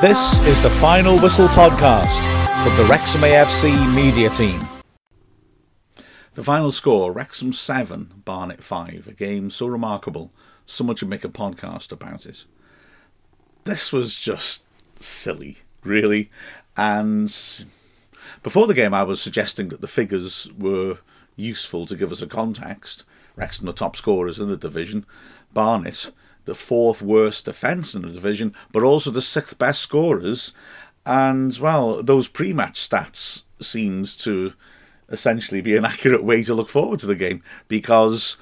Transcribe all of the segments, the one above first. This is the Final Whistle podcast from the Wrexham AFC media team. The final score, Wrexham 7, Barnet 5, a game so remarkable, someone should make a podcast about it. This was just silly, really. And before the game I was suggesting that the figures were useful to give us a context. Wrexham the top scorers in the division, Barnet the fourth worst defence in the division, but also the sixth best scorers. And, well, those pre-match stats seems to essentially be an accurate way to look forward to the game, because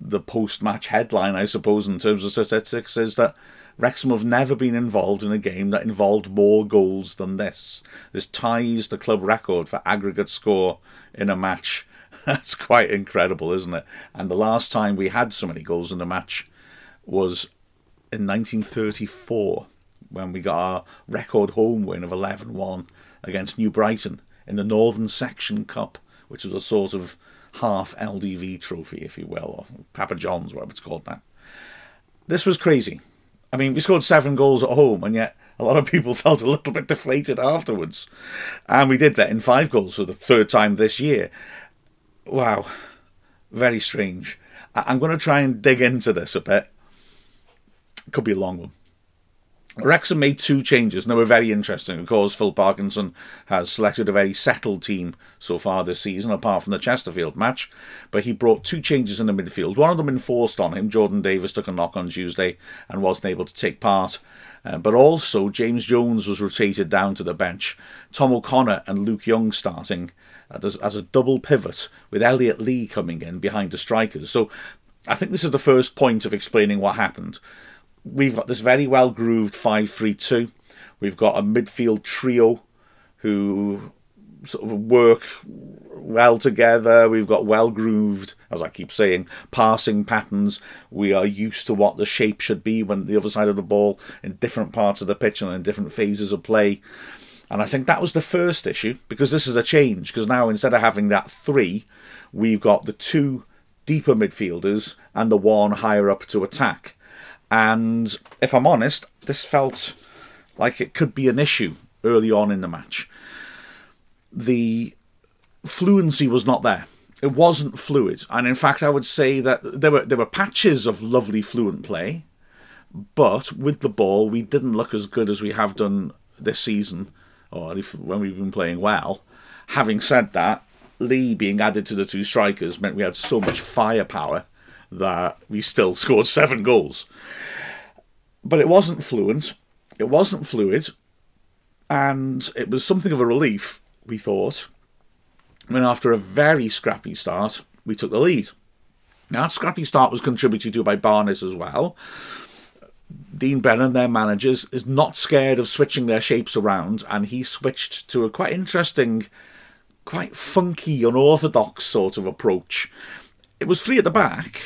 the post-match headline, I suppose, in terms of statistics is that Wrexham have never been involved in a game that involved more goals than this. This ties the club record for aggregate score in a match. That's quite incredible, isn't it? And the last time we had so many goals in a match was in 1934, when we got our record home win of 11-1 against New Brighton in the Northern Section Cup, which was a sort of half LDV trophy, if you will, or Papa John's, whatever it's called now. This was crazy. I mean, we scored 7 goals at home, and yet a lot of people felt a little bit deflated afterwards. And we did that in 5 goals for the third time this year. Wow, very strange. I'm going to try and dig into this a bit. It could be a long one. Wrexham made 2 changes, and they were very interesting. Of course, Phil Parkinson has selected a very settled team so far this season, apart from the Chesterfield match. But he brought 2 changes in the midfield. One of them enforced on him. Jordan Davis took a knock on Tuesday and wasn't able to take part. But also, James Jones was rotated down to the bench. Tom O'Connor and Luke Young starting as a double pivot, with Elliot Lee coming in behind the strikers. So I think this is the first point of explaining what happened. We've got this very well grooved 5-3-2. We've got a midfield trio who sort of work well together. We've got well grooved, as I keep saying, passing patterns. We are used to what the shape should be when the other side of the ball in different parts of the pitch and in different phases of play. And I think that was the first issue, because this is a change, because now instead of having that 3, we've got the 2 deeper midfielders and the 1 higher up to attack. And if I'm honest, this felt like it could be an issue early on in the match. The fluency was not there. It wasn't fluid. And in fact, I would say that there were patches of lovely fluent play, but with the ball, we didn't look as good as we have done this season, or when we've been playing well. Having said that, Lee being added to the 2 strikers meant we had so much firepower that we still scored 7 goals. But it wasn't fluent, it wasn't fluid, and it was something of a relief, we thought, when after a very scrappy start, we took the lead. Now, that scrappy start was contributed to by Barnet as well. Dean Brennan, their manager, is not scared of switching their shapes around, and he switched to a quite interesting, quite funky, unorthodox sort of approach. It was 3 at the back,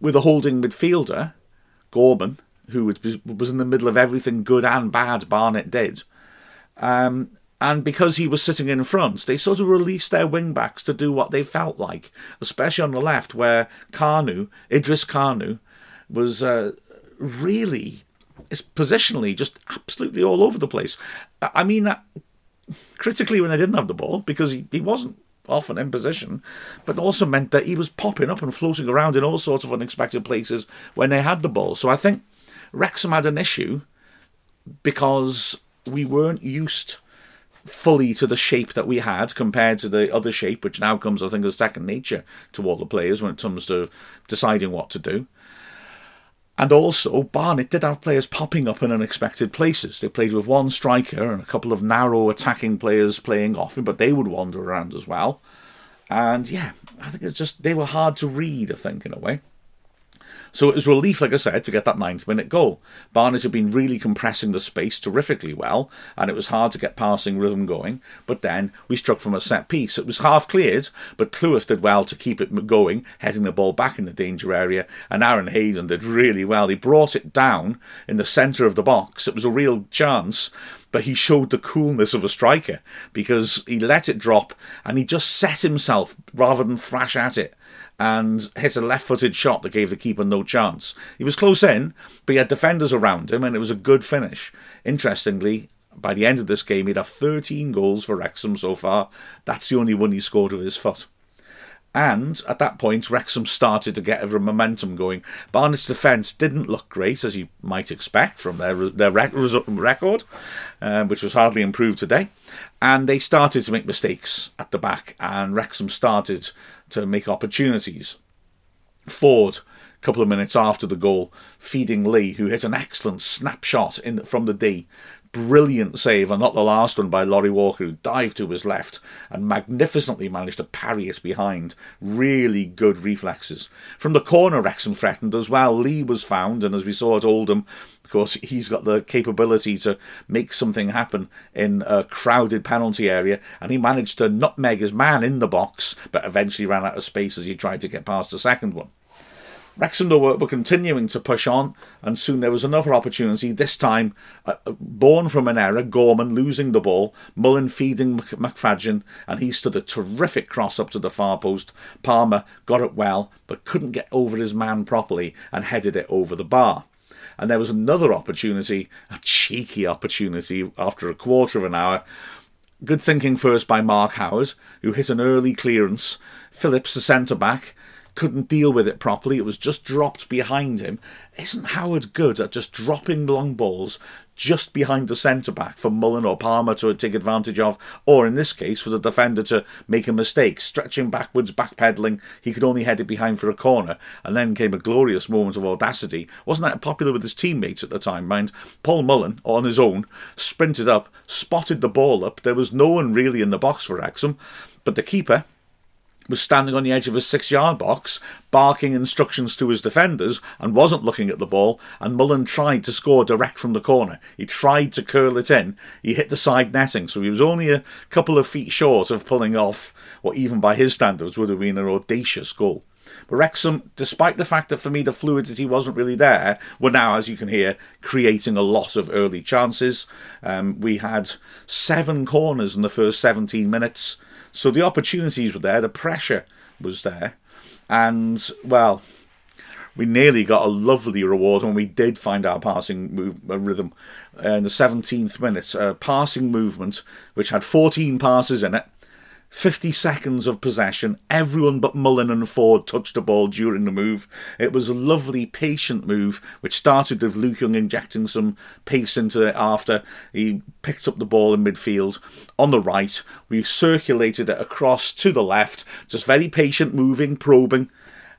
with a holding midfielder, Gorman, who was in the middle of everything good and bad Barnet did. And because he was sitting in front, they sort of released their wing-backs to do what they felt like, especially on the left, where Idris Kanu, was really, positionally, just absolutely all over the place. I mean, critically when they didn't have the ball, because he wasn't often in position, but also meant that he was popping up and floating around in all sorts of unexpected places when they had the ball. So I think Wrexham had an issue because we weren't used fully to the shape that we had compared to the other shape, which now comes, I think, as second nature to all the players when it comes to deciding what to do. And also, Barnet did have players popping up in unexpected places. They played with 1 striker and a couple of narrow attacking players playing off him, but they would wander around as well. And yeah, I think it's just they were hard to read, I think, in a way. So it was relief, like I said, to get that 9th-minute goal. Barnet had been really compressing the space terrifically well, and it was hard to get passing rhythm going. But then we struck from a set piece. It was half cleared, but Kluivert did well to keep it going, heading the ball back in the danger area. And Aaron Hayden did really well. He brought it down in the centre of the box. It was a real chance, but he showed the coolness of a striker because he let it drop and he just set himself rather than thrash at it. and hit a left-footed shot that gave the keeper no chance. He was close in, but he had defenders around him, and it was a good finish. Interestingly, by the end of this game, he'd have 13 goals for Wrexham so far. That's the only one he scored with his foot. And at that point, Wrexham started to get a momentum going. Barnet's defence didn't look great, as you might expect from their record, which was hardly improved today. And they started to make mistakes at the back, and Wrexham started to make opportunities. Ford, a couple of minutes after the goal, feeding Lee, who hit an excellent snapshot from the D. Brilliant save, and not the last one by Laurie Walker, who dived to his left and magnificently managed to parry it behind. Really good reflexes. From the corner, Wrexham threatened as well. Lee was found, and as we saw at Oldham, of course, he's got the capability to make something happen in a crowded penalty area, and he managed to nutmeg his man in the box, but eventually ran out of space as he tried to get past the second one. Wrexham, though, were continuing to push on, and soon there was another opportunity, this time born from an error, Gorman losing the ball, Mullin feeding McFadzean, and he stood a terrific cross up to the far post. Palmer got it well, but couldn't get over his man properly and headed it over the bar. And there was another opportunity, a cheeky opportunity, after a quarter of an hour. Good thinking first by Mark Howard, who hit an early clearance. Phillips, the centre-back, couldn't deal with it properly. It was just dropped behind him. Isn't Howard good at just dropping long balls just behind the centre-back for Mullin or Palmer to take advantage of, or in this case for the defender to make a mistake, stretching backwards, backpedalling? He could only head it behind for a corner, and then came a glorious moment of audacity. Wasn't that popular with his teammates at the time, mind? Paul Mullin, on his own, sprinted up, spotted the ball up. There was no one really in the box for Wrexham, but the keeper was standing on the edge of a 6-yard box, barking instructions to his defenders, and wasn't looking at the ball, and Mullin tried to score direct from the corner. He tried to curl it in. He hit the side netting, so he was only a couple of feet short of pulling off what even by his standards would have been an audacious goal. But Wrexham, despite the fact that for me the fluidity wasn't really there, were now, as you can hear, creating a lot of early chances. We had 7 corners in the first 17 minutes. So the opportunities were there, the pressure was there, and, well, we nearly got a lovely reward when we did find our passing rhythm in the 17th minute. A passing movement which had 14 passes in it, 50 seconds of possession. Everyone but Mullin and Ford touched the ball during the move. It was a lovely, patient move, which started with Luke Young injecting some pace into it after he picked up the ball in midfield. On the right, we circulated it across to the left, just very patient, moving, probing.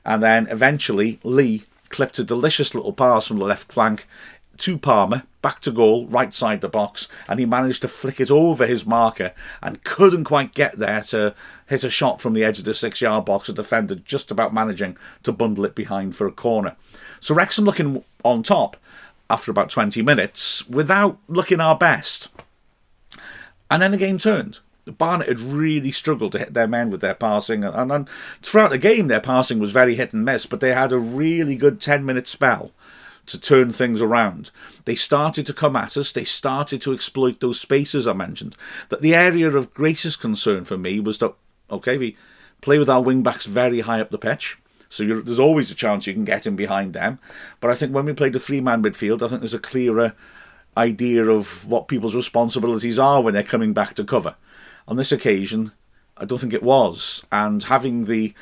And then eventually Lee clipped a delicious little pass from the left flank to Palmer, back to goal, right side the box, and he managed to flick it over his marker and couldn't quite get there to hit a shot from the edge of the 6-yard box, a defender just about managing to bundle it behind for a corner. So Wrexham looking on top after about 20 minutes without looking our best. And then the game turned. Barnet had really struggled to hit their men with their passing, and throughout the game their passing was very hit and miss, but they had a really good 10-minute spell to turn things around. They started to come at us. They started to exploit those spaces I mentioned. That the area of greatest concern for me was that, okay, we play with our wing-backs very high up the pitch, so there's always a chance you can get in behind them. But I think when we played the three-man midfield, I think there's a clearer idea of what people's responsibilities are when they're coming back to cover. On this occasion, I don't think it was. And having the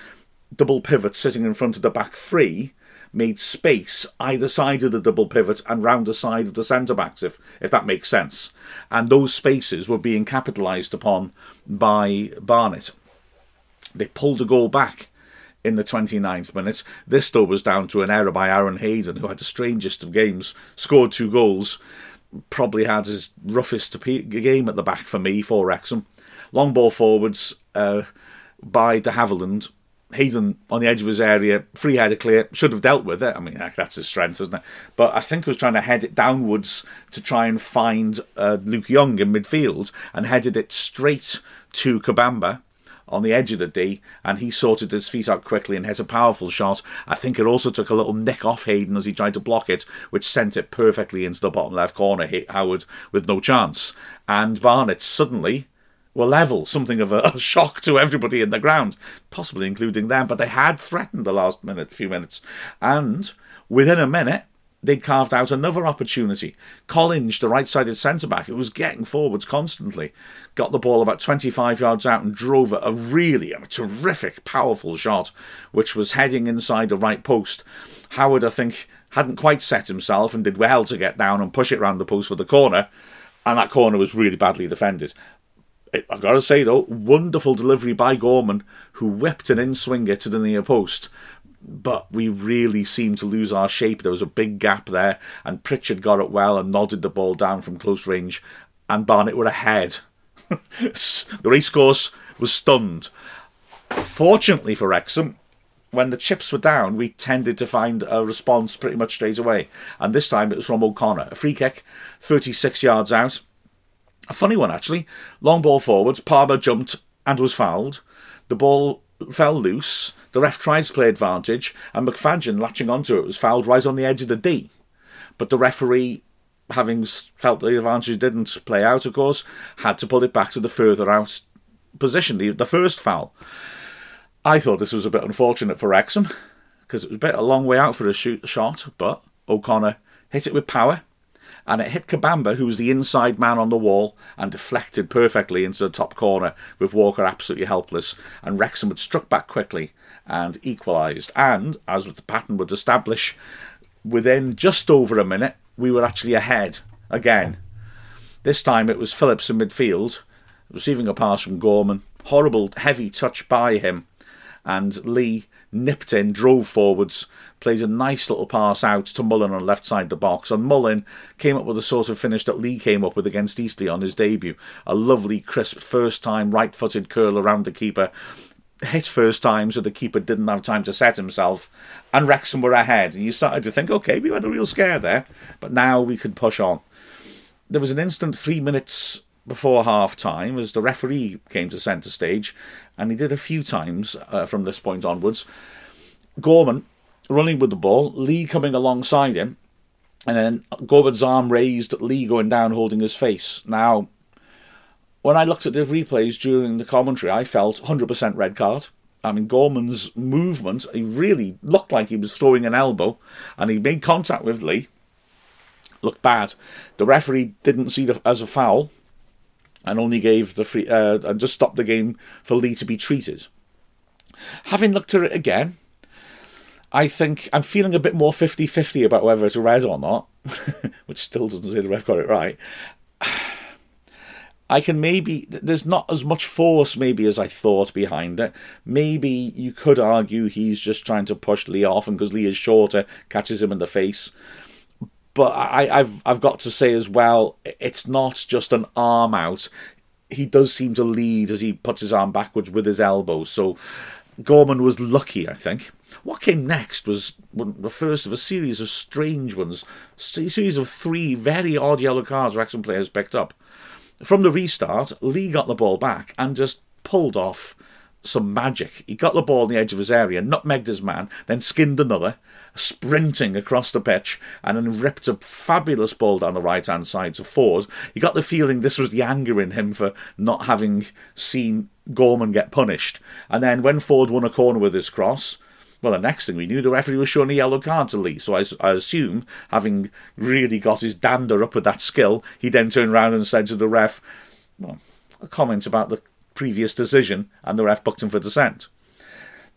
double pivot sitting in front of the back three made space either side of the double pivot and round the side of the centre-backs, if that makes sense. And those spaces were being capitalised upon by Barnet. They pulled a goal back in the 29th minute. This, though, was down to an error by Aaron Hayden, who had the strangest of games, scored 2 goals, probably had his roughest game at the back for me, for Wrexham. Long ball forwards by de Havilland. Hayden on the edge of his area, free header clear, should have dealt with it. I mean, that's his strength, isn't it? But I think he was trying to head it downwards to try and find Luke Young in midfield, and headed it straight to Kabamba on the edge of the D, and he sorted his feet out quickly and hit a powerful shot. I think it also took a little nick off Hayden as he tried to block it, which sent it perfectly into the bottom left corner. Howard with no chance. And Barnett suddenly were level, something of a shock to everybody in the ground, possibly including them, but they had threatened the last few minutes. And within a minute, they carved out another opportunity. Collinge, the right-sided centre-back, who was getting forwards constantly, got the ball about 25 yards out and drove a terrific, powerful shot, which was heading inside the right post. Howard, I think, hadn't quite set himself and did well to get down and push it round the post for the corner, and that corner was really badly defended. I've got to say, though, wonderful delivery by Gorman, who whipped an in-swinger to the near post. But we really seemed to lose our shape. There was a big gap there, and Pritchard got it well and nodded the ball down from close range, and Barnet were ahead. The racecourse was stunned. Fortunately for Wrexham, when the chips were down, we tended to find a response pretty much straight away. And this time it was from O'Connor. A free kick, 36 yards out. A funny one, actually. Long ball forwards, Palmer jumped and was fouled. The ball fell loose, the ref tried to play advantage, and McFadzean, latching onto it, was fouled right on the edge of the D. But the referee, having felt the advantage didn't play out, of course, had to pull it back to the further out position, the first foul. I thought this was a bit unfortunate for Wrexham, because it was a long way out for a shot, but O'Connor hit it with power, and it hit Kabamba, who was the inside man on the wall, and deflected perfectly into the top corner, with Walker absolutely helpless. And Wrexham had struck back quickly and equalised. And, as the pattern would establish, within just over a minute, we were actually ahead again. This time it was Phillips in midfield, receiving a pass from Gorman. Horrible, heavy touch by him. And Lee nipped in, drove forwards, played a nice little pass out to Mullin on the left side of the box, and Mullin came up with the sort of finish that Lee came up with against Eastleigh on his debut. A lovely, crisp, first-time right-footed curl around the keeper. Hit first time, so the keeper didn't have time to set himself, and Wrexham were ahead. And you started to think, OK, we had a real scare there, but now we could push on. There was an instant 3 minutes before half-time, as the referee came to centre stage, and he did a few times from this point onwards. Gorman running with the ball, Lee coming alongside him, and then Gorman's arm raised, Lee going down holding his face. Now, when I looked at the replays during the commentary, I felt 100% red card. I mean, Gorman's movement, he really looked like he was throwing an elbow, and he made contact with Lee. Looked bad. The referee didn't see it as a foul, and only gave the free and just stopped the game for Lee to be treated. Having looked at it again, I think I'm feeling a bit more 50-50 about whether it's a red or not, which still doesn't say the ref got it right. I can maybe, there's not as much force maybe as I thought behind it. Maybe you could argue he's just trying to push Lee off, and because Lee is shorter, catches him in the face. But I've got to say as well, it's not just an arm out. He does seem to lead as he puts his arm backwards with his elbow. So Gorman was lucky, I think. What came next was the first of a series of strange ones. A series of three very odd yellow cards Wrexham players picked up. From the restart, Lee got the ball back and just pulled off some magic. He got the ball on the edge of his area, nutmegged his man, then skinned another, sprinting across the pitch, and then ripped a fabulous ball down the right-hand side to Ford. You got the feeling this was the anger in him for not having seen Gorman get punished. And then when Ford won a corner with his cross, well, the next thing we knew, the referee was showing a yellow card to Lee. So I assume, having really got his dander up with that skill, he then turned round and said to the ref, well, a comment about the previous decision, and the ref booked him for dissent.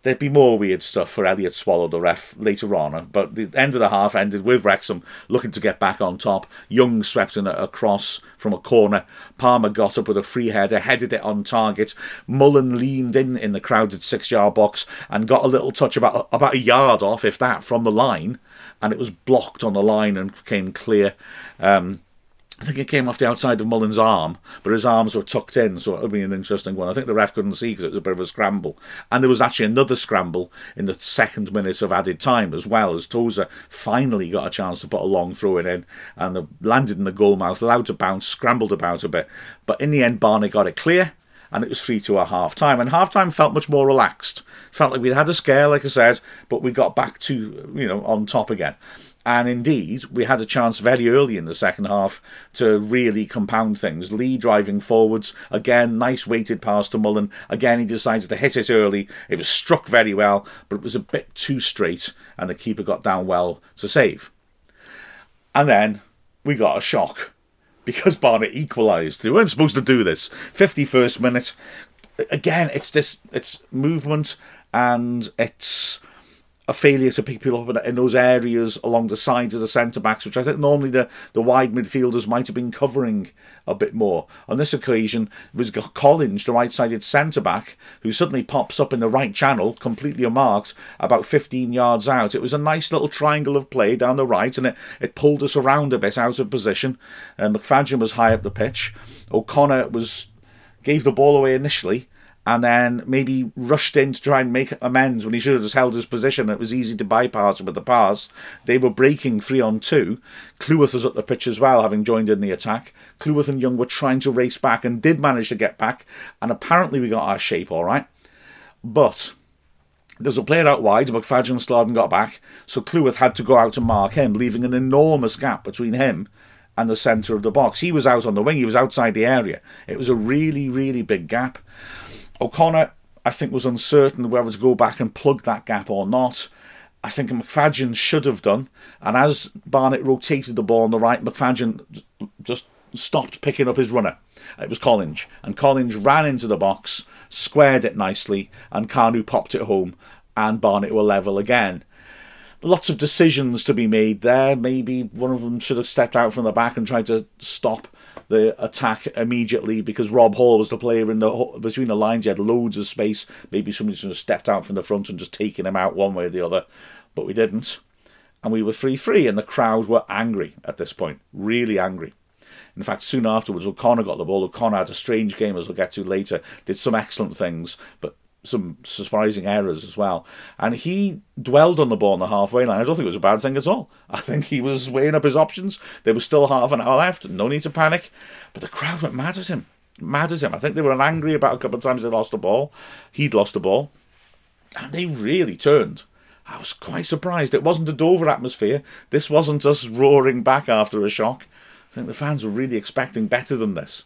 There'd be more weird stuff for Elliot Swallow, the ref, later on, but the end of the half ended with Wrexham looking to get back on top. Young swept in a cross from a corner. Palmer got up with a free header, headed it on target. Mullin leaned in the crowded 6-yard box and got a little touch about a yard off, if that, from the line, and it was blocked on the line and came clear. I think it came off the outside of Mullin's arm, but his arms were tucked in, so it would be an interesting one. I think the ref couldn't see because it was a bit of a scramble. And there was actually another scramble in the second minute of added time as well, as Tozer finally got a chance to put a long throw in and landed in the goalmouth, allowed to bounce, scrambled about a bit. But in the end, Barnet got it clear, and it was 3-2 at half-time. And half-time felt much more relaxed. Felt like we'd had a scare, like I said, but we got back to, on top again. And indeed, we had a chance very early in the second half to really compound things. Lee driving forwards, again, nice weighted pass to Mullin. Again, he decided to hit it early. It was struck very well, but it was a bit too straight, and the keeper got down well to save. And then we got a shock, because Barnet equalised. They weren't supposed to do this. 51st minute. Again, it's movement, and it's a failure to pick people up in those areas along the sides of the centre-backs, which I think normally the wide midfielders might have been covering a bit more. On this occasion, it was Collinge, the right-sided centre-back, who suddenly pops up in the right channel, completely unmarked, about 15 yards out. It was a nice little triangle of play down the right, and it pulled us around a bit out of position. McFadzean was high up the pitch. O'Connor gave the ball away initially, and then maybe rushed in to try and make amends when he should have just held his position. It was easy to bypass him with the pass. They were breaking 3-on-2. Kluivert was up the pitch as well, having joined in the attack. Kluivert and Young were trying to race back and did manage to get back. And apparently we got our shape all right. But there's a player out wide. McFadzean still hadn't got back. So Kluivert had to go out to mark him, leaving an enormous gap between him and the centre of the box. He was out on the wing. He was outside the area. It was a really, really big gap. O'Connor, I think, was uncertain whether to go back and plug that gap or not. I think McFadzean should have done. And as Barnet rotated the ball on the right, McFadzean just stopped picking up his runner. It was Collinge. And Collinge ran into the box, squared it nicely, and Carnu popped it home, and Barnet were level again. Lots of decisions to be made there. Maybe one of them should have stepped out from the back and tried to stop the attack immediately, because Rob Hall was the player between the lines. He had loads of space. Maybe somebody should have stepped out from the front and just taken him out one way or the other, but we didn't, and we were 3-3, and the crowd were angry at this point, really angry. In fact, soon afterwards, O'Connor got the ball. O'Connor had a strange game, as we'll get to later, did some excellent things, but some surprising errors as well, and he dwelled on the ball on the halfway line. I don't think it was a bad thing at all. I think he was weighing up his options. There was still half an hour left, no need to panic, but the crowd went mad at him. I think they were angry about a couple of times they lost the ball. He'd lost the ball, and they really turned. I was quite surprised. It wasn't a Dover atmosphere. This wasn't us roaring back after a shock. I think the fans were really expecting better than this.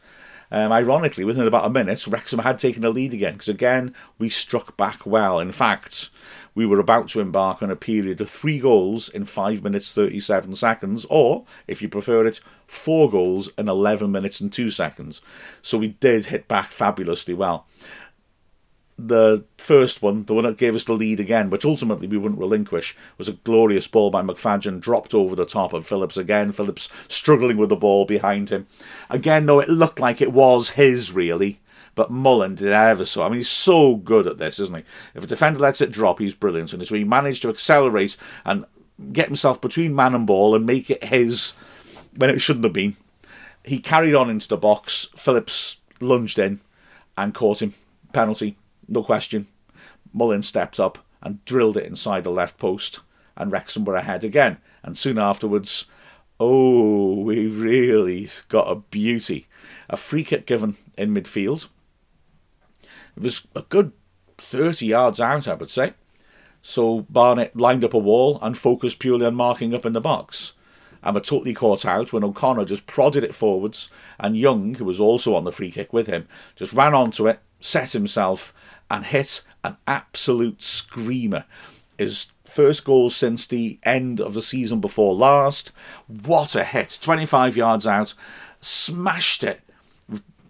Ironically, within about a minute, Wrexham had taken the lead again, because again, we struck back well. In fact, we were about to embark on a period of 3 goals in 5 minutes 37 seconds, or, if you prefer it, 4 goals in 11 minutes and 2 seconds. So we did hit back fabulously well. The first one, the one that gave us the lead again, which ultimately we wouldn't relinquish, was a glorious ball by McFadzean, dropped over the top of Phillips again. Phillips struggling with the ball behind him. Again, though, it looked like it was his, really. But Mullin did ever so. I mean, he's so good at this, isn't he? If a defender lets it drop, he's brilliant. And so he managed to accelerate and get himself between man and ball and make it his when it shouldn't have been. He carried on into the box. Phillips lunged in and caught him. Penalty. No question. Mullin stepped up and drilled it inside the left post, and Wrexham were ahead again. And soon afterwards, we really got a beauty. A free kick given in midfield. It was a good 30 yards out, I would say. So Barnet lined up a wall and focused purely on marking up in the box. And were totally caught out when O'Connor just prodded it forwards, and Young, who was also on the free kick with him, just ran onto it, set himself, and hit an absolute screamer. His first goal since the end of the season before last. What a hit. 25 yards out. Smashed it.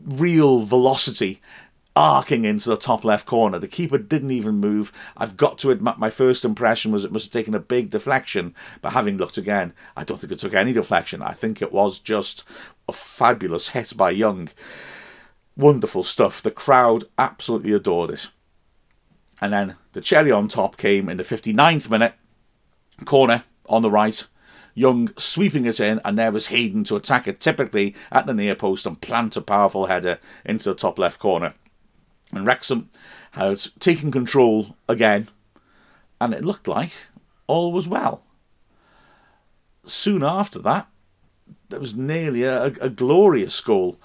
Real velocity. Arcing into the top left corner. The keeper didn't even move. I've got to admit, my first impression was it must have taken a big deflection. But having looked again, I don't think it took any deflection. I think it was just a fabulous hit by Young. Wonderful stuff. The crowd absolutely adored it. And then the cherry on top came in the 59th minute. Corner on the right. Young sweeping it in, and there was Hayden to attack it, typically at the near post, and plant a powerful header into the top left corner. And Wrexham had taken control again, and it looked like all was well. Soon after that, there was nearly a glorious goal.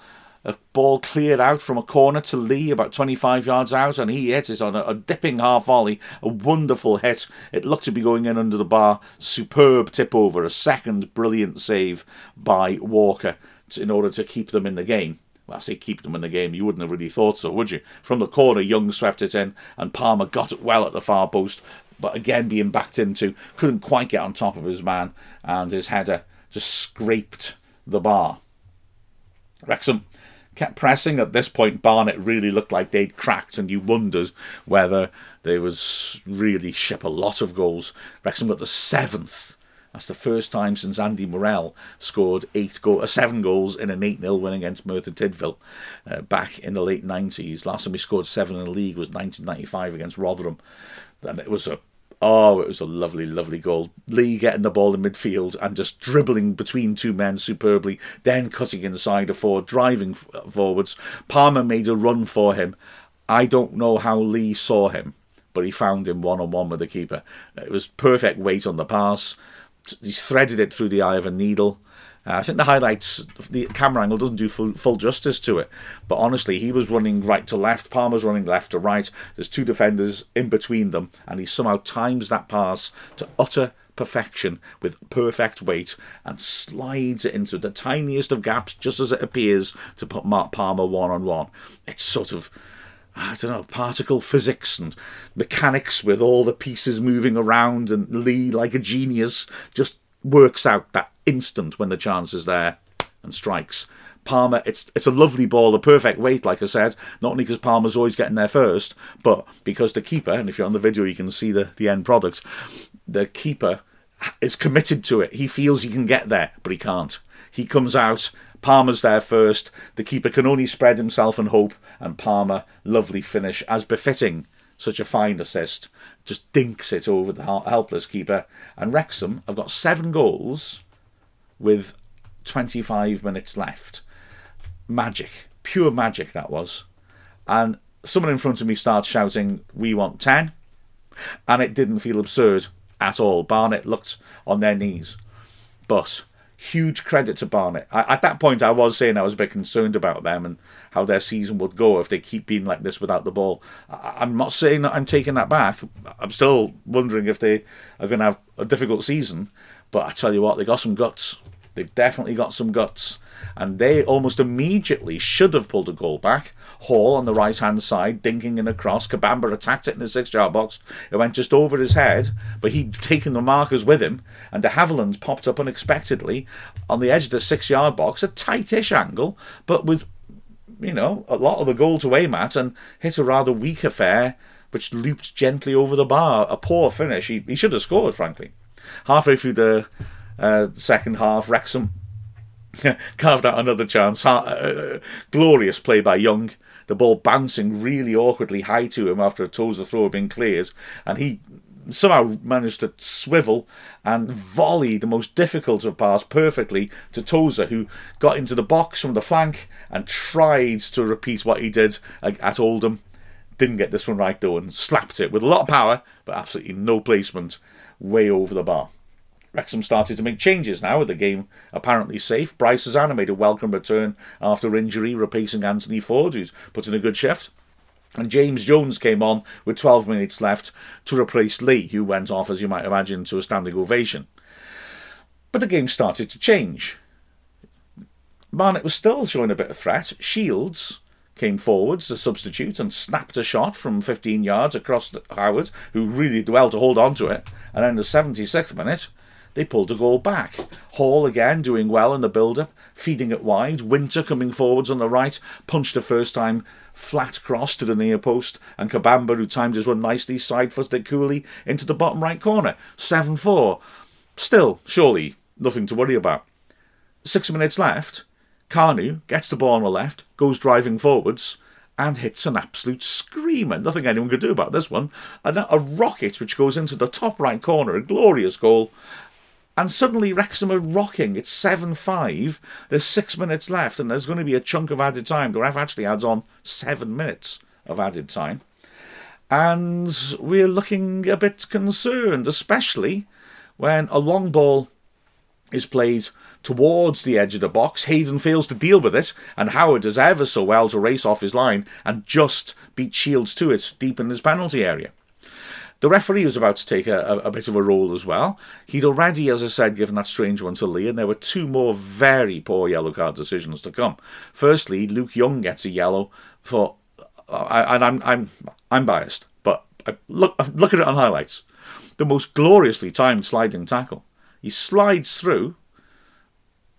A ball cleared out from a corner to Lee, about 25 yards out, and he hits it on a dipping half volley. A wonderful hit. It looked to be going in under the bar. Superb tip over. A second brilliant save by Walker in order to keep them in the game. Well, I say keep them in the game. You wouldn't have really thought so, would you? From the corner, Young swept it in, and Palmer got it well at the far post, but again being backed into, couldn't quite get on top of his man, and his header just scraped the bar. Wrexham kept pressing. At this point, Barnet really looked like they'd cracked, and you wondered whether they was really ship a lot of goals. Wrexham got the 7th. That's the first time since Andy Morell scored 7 goals in an 8-0 win against Merthyr Tydfil back in the late 90s. Last time he scored 7 in the league was 1995 against Rotherham. And it was a lovely, lovely goal. Lee getting the ball in midfield and just dribbling between two men superbly, then cutting inside a forward, driving forwards. Palmer made a run for him. I don't know how Lee saw him, but he found him one-on-one with the keeper. It was perfect weight on the pass. He's threaded it through the eye of a needle. I think the highlights, the camera angle doesn't do full justice to it. But honestly, he was running right to left. Palmer's running left to right. There's two defenders in between them. And he somehow times that pass to utter perfection with perfect weight and slides it into the tiniest of gaps just as it appears to put Mark Palmer one-on-one. It's sort of, I don't know, particle physics and mechanics with all the pieces moving around, and Lee, like a genius, just works out that instant when the chance is there and strikes. Palmer, it's a lovely ball, the perfect weight, like I said, not only because Palmer's always getting there first, but because the keeper, and if you're on the video you can see the end product, the keeper is committed to it. He feels he can get there, but he can't. He comes out, Palmer's there first, the keeper can only spread himself and hope, and Palmer, lovely finish, as befitting such a fine assist, just dinks it over the helpless keeper. And Wrexham have got 7 goals with 25 minutes left. Magic, pure magic that was. And someone in front of me started shouting, "We want 10," and it didn't feel absurd at all. Barnet looked on their knees, but huge credit to Barnet. At that point, I was saying I was a bit concerned about them and how their season would go if they keep being like this without the ball. I'm not saying that I'm taking that back. I'm still wondering if they are going to have a difficult season. But I tell you what, they got some guts. They've definitely got some guts. And they almost immediately should have pulled a goal back. Hall on the right-hand side, dinking in a cross. Kabamba attacked it in the 6-yard box. It went just over his head, but he'd taken the markers with him. And de Havilland popped up unexpectedly on the edge of the 6-yard box, a tightish angle, but with, you know, a lot of the goal to aim at, and hit a rather weak affair, which looped gently over the bar. A poor finish. He should have scored, frankly. Halfway through the second half, Wrexham carved out another chance. Glorious play by Young. The ball bouncing really awkwardly high to him after a Tozer throw had been cleared. And he somehow managed to swivel and volley the most difficult of pass perfectly to Tozer, who got into the box from the flank and tried to repeat what he did at Oldham. Didn't get this one right though, and slapped it with a lot of power, but absolutely no placement, way over the bar. Wrexham started to make changes now, with the game apparently safe. Bryce Susanna made a welcome return after injury, replacing Anthony Ford, who's put in a good shift. And James Jones came on with 12 minutes left to replace Lee, who went off, as you might imagine, to a standing ovation. But the game started to change. Barnet was still showing a bit of threat. Shields came forwards, the substitute, and snapped a shot from 15 yards across to Howard, who really did well to hold on to it. And in the 76th minute, they pulled a goal back. Hall again doing well in the build-up, feeding it wide. Winter coming forwards on the right, punched a first-time flat cross to the near post, and Kabamba, who timed his run nicely, side-footed coolly into the bottom right corner. 7-4. Still, surely, nothing to worry about. 6 minutes left. Carnu gets the ball on the left, goes driving forwards, and hits an absolute screamer. Nothing anyone could do about this one. A rocket which goes into the top right corner, a glorious goal. And suddenly Wrexham are rocking. It's 7-5. There's 6 minutes left, and there's going to be a chunk of added time. The ref actually adds on 7 minutes of added time. And we're looking a bit concerned, especially when a long ball is played towards the edge of the box. Hayden fails to deal with it, and Howard does ever so well to race off his line and just beat Shields to it deep in his penalty area. The referee was about to take a bit of a role as well. He'd already, as I said, given that strange one to Lee, and there were two more very poor yellow card decisions to come. Firstly, Luke Young gets a yellow for, and I'm biased, but look at it on highlights. The most gloriously timed sliding tackle. He slides through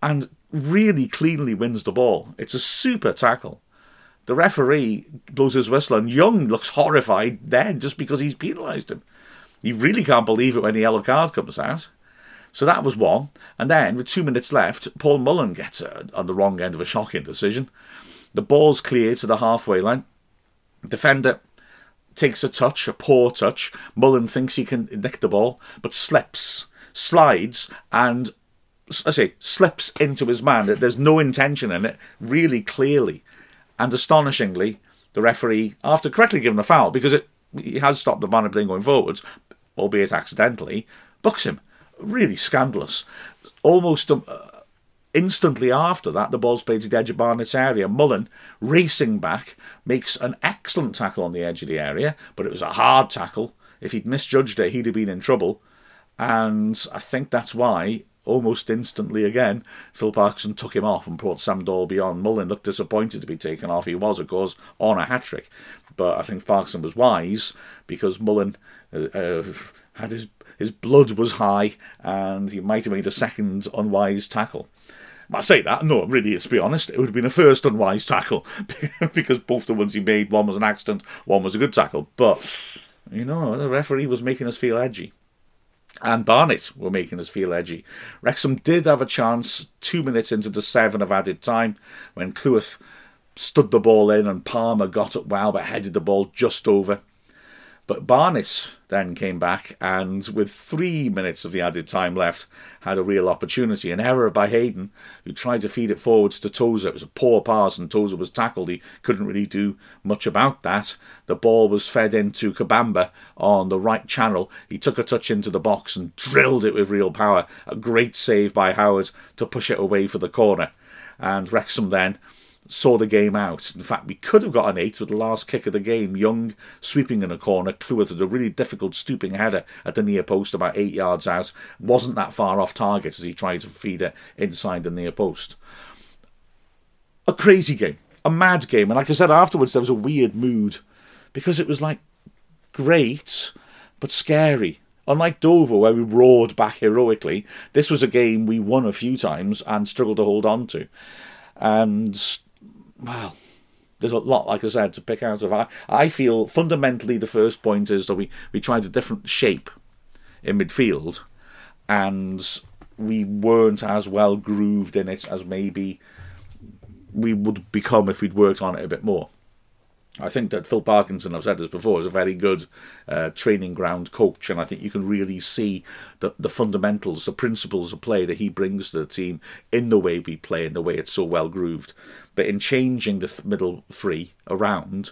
and really cleanly wins the ball. It's a super tackle. The referee blows his whistle and Young looks horrified then just because he's penalised him. He really can't believe it when the yellow card comes out. So that was one. And then, with 2 minutes left, Paul Mullin gets on the wrong end of a shocking decision. The ball's clear to the halfway line. Defender takes a touch, a poor touch. Mullin thinks he can nick the ball, but slides and, I say, slips into his man. There's no intention in it, really clearly. And astonishingly, the referee, after correctly giving a foul, because he has stopped the man playing going forwards, albeit accidentally, books him. Really scandalous. Almost instantly after that, the ball's played to the edge of Barnet's area. Mullin, racing back, makes an excellent tackle on the edge of the area, but it was a hard tackle. If he'd misjudged it, he'd have been in trouble. And I think that's why, almost instantly again, Phil Parkinson took him off and brought Sam Dalby on. Mullin looked disappointed to be taken off. He was, of course, on a hat-trick. But I think Parkinson was wise because Mullin had his blood was high and he might have made a second unwise tackle. I say that, no, really, let's be honest, it would have been a first unwise tackle because both the ones he made, one was an accident, one was a good tackle. But, you know, the referee was making us feel edgy. And Barnet were making us feel edgy. Wrexham did have a chance 2 minutes into the seven of added time when Kluivert stood the ball in and Palmer got it well but headed the ball just over. But Barnet then came back and with 3 minutes of the added time left had a real opportunity. An error by Hayden, who tried to feed it forwards to Tozer. It was a poor pass and Tozer was tackled. He couldn't really do much about that. The ball was fed into Kabamba on the right channel. He took a touch into the box and drilled it with real power. A great save by Howard to push it away for the corner. And Wrexham then saw the game out. In fact, we could have got an 8 with the last kick of the game. Young sweeping in a corner. Kluivert had a really difficult stooping header at the near post about 8 yards out. Wasn't that far off target as he tried to feed it inside the near post. A crazy game. A mad game. And like I said, afterwards there was a weird mood because it was like great but scary. Unlike Dover, where we roared back heroically, this was a game we won a few times and struggled to hold on to. And well, there's a lot, like I said, to pick out of. I feel fundamentally the first point is that we tried a different shape in midfield and we weren't as well grooved in it as maybe we would become if we'd worked on it a bit more. I think that Phil Parkinson, I've said this before, is a very good training ground coach, and I think you can really see the fundamentals, the principles of play that he brings to the team in the way we play, in the way it's so well grooved. But in changing the middle three around,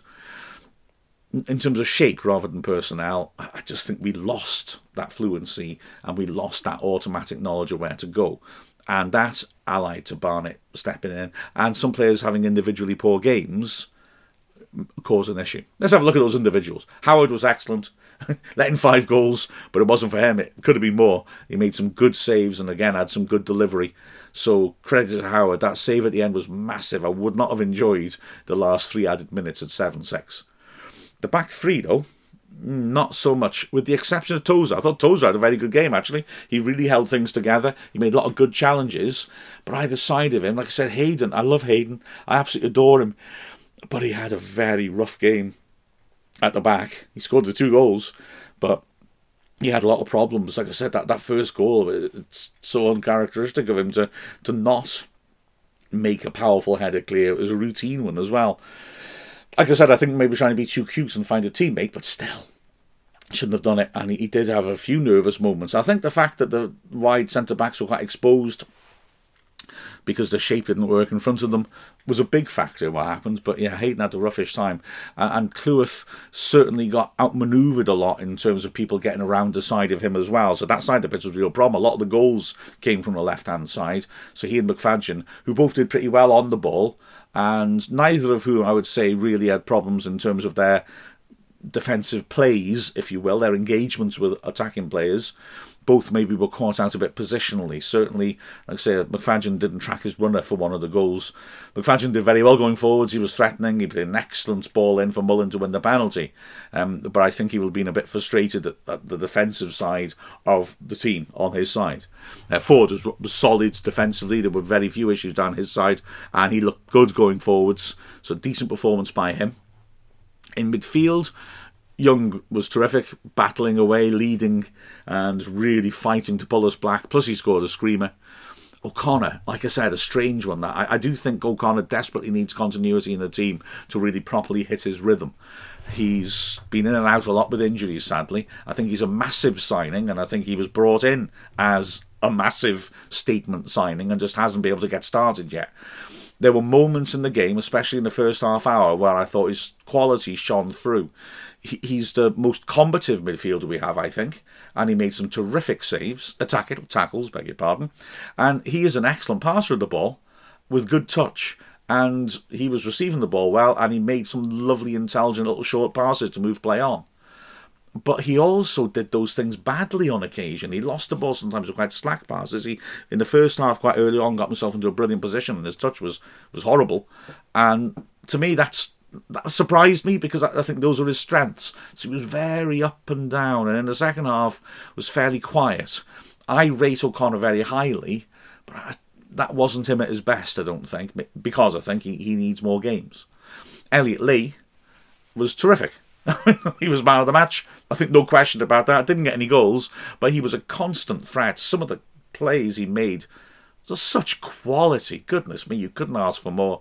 in terms of shape rather than personnel, I just think we lost that fluency and we lost that automatic knowledge of where to go. And that's allied to Barnet stepping in and some players having individually poor games cause an issue. Let's have a look at those individuals. Howard was excellent, letting 5 goals, but it wasn't for him. It could have been more. He made some good saves and again had some good delivery. So credit to Howard. That save at the end was massive. I would not have enjoyed the last 3 added minutes at 7-6. The back 3 though, not so much, with the exception of Tozer. I thought Tozer had a very good game, actually. He really held things together. He made a lot of good challenges, but either side of him, like I said, Hayden. I love Hayden. I absolutely adore him. But he had a very rough game at the back. He scored the 2 goals, but he had a lot of problems. Like I said, that first goal, it's so uncharacteristic of him to not make a powerful header clear. It was a routine one as well. Like I said, I think maybe trying to be too cute and find a teammate, but still, shouldn't have done it. And he did have a few nervous moments. I think the fact that the wide centre-backs were quite exposed because the shape didn't work in front of them was a big factor in what happened. But yeah, Hayden had a roughish time, and Kluivert certainly got outmanoeuvred a lot in terms of people getting around the side of him as well. So that side of the pitch was a real problem. A lot of the goals came from the left-hand side. So he and McFadzean, who both did pretty well on the ball, and neither of whom I would say really had problems in terms of their defensive plays, if you will, their engagements with attacking players. Both maybe were caught out a bit positionally. Certainly, like I say, McFadzean didn't track his runner for one of the goals. McFadzean did very well going forwards. He was threatening. He put an excellent ball in for Mullin to win the penalty. But I think he would have been a bit frustrated at the defensive side of the team on his side. Ford was solid defensively. There were very few issues down his side, and he looked good going forwards. So decent performance by him. In midfield, Young was terrific, battling away, leading and really fighting to pull us back. Plus he scored a screamer. O'Connor, like I said, a strange one. I do think O'Connor desperately needs continuity in the team to really properly hit his rhythm. He's been in and out a lot with injuries, sadly. I think he's a massive signing, and I think he was brought in as a massive statement signing and just hasn't been able to get started yet. There were moments in the game, especially in the first half hour, where I thought his quality shone through. He's the most combative midfielder we have, I think, and he made some terrific saves, tackles, beg your pardon, and he is an excellent passer of the ball with good touch, and he was receiving the ball well, and he made some lovely, intelligent little short passes to move play on. But he also did those things badly on occasion. He lost the ball sometimes with quite slack passes. He, in the first half, quite early on, got himself into a brilliant position, and his touch was horrible. And to me, that surprised me, because I think those are his strengths. So he was very up and down, and in the second half was fairly quiet. I rate O'Connor very highly, but that wasn't him at his best, I don't think, because I think he needs more games. Elliot Lee was terrific. He was man of the match. I think no question about that. Didn't get any goals, but he was a constant threat. Some of the plays he made were such quality. Goodness me, you couldn't ask for more.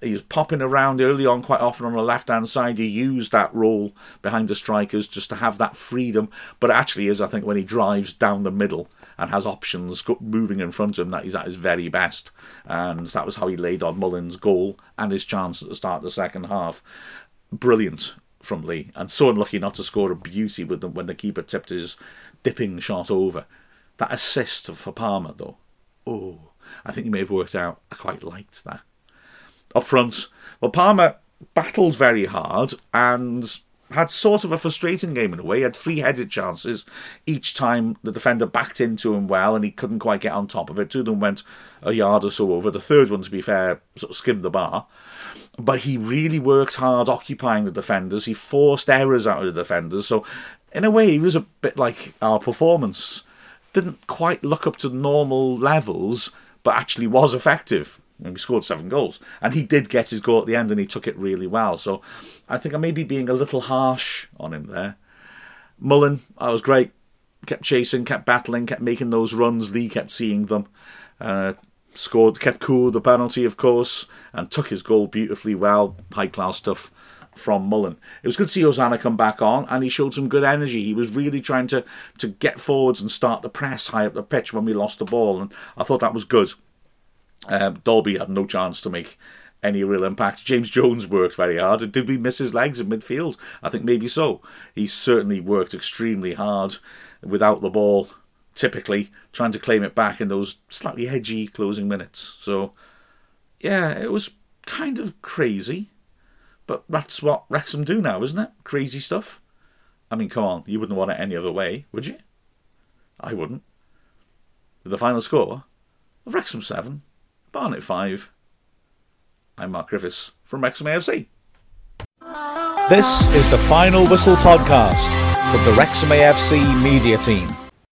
He was popping around early on quite often on the left-hand side. He used that role behind the strikers just to have that freedom. But it actually is, I think, when he drives down the middle and has options moving in front of him, that he's at his very best. And that was how he laid on Mullin's goal and his chance at the start of the second half. Brilliant from Lee, and so unlucky not to score a beauty with them when the keeper tipped his dipping shot over. That assist for Palmer, though, I think he may have worked out. I quite liked that. Up front, well, Palmer battled very hard and had sort of a frustrating game in a way. He had three-headed chances. Each time the defender backed into him well and he couldn't quite get on top of it. Two of them went a yard or so over. The third one, to be fair, sort of skimmed the bar. But he really worked hard occupying the defenders. He forced errors out of the defenders. So, in a way, he was a bit like our performance. Didn't quite look up to normal levels, but actually was effective. And we scored 7 goals. And he did get his goal at the end, and he took it really well. So, I think I may be being a little harsh on him there. Mullin, I was great. Kept chasing, kept battling, kept making those runs. Lee kept seeing them. Scored, kept cool, the penalty, of course, and took his goal beautifully well. High-class stuff from Mullin. It was good to see Hosanna come back on, and he showed some good energy. He was really trying to get forwards and start the press high up the pitch when we lost the ball, and I thought that was good. Dolby had no chance to make any real impact. James Jones worked very hard. Did we miss his legs in midfield? I think maybe so. He certainly worked extremely hard without the ball, typically trying to claim it back in those slightly edgy closing minutes. So, yeah, it was kind of crazy. But that's what Wrexham do now, isn't it? Crazy stuff. I mean, come on, you wouldn't want it any other way, would you? I wouldn't. With the final score of Wrexham 7, Barnet 5. I'm Mark Griffiths from Wrexham AFC. This is the Final Whistle podcast from the Wrexham AFC media team.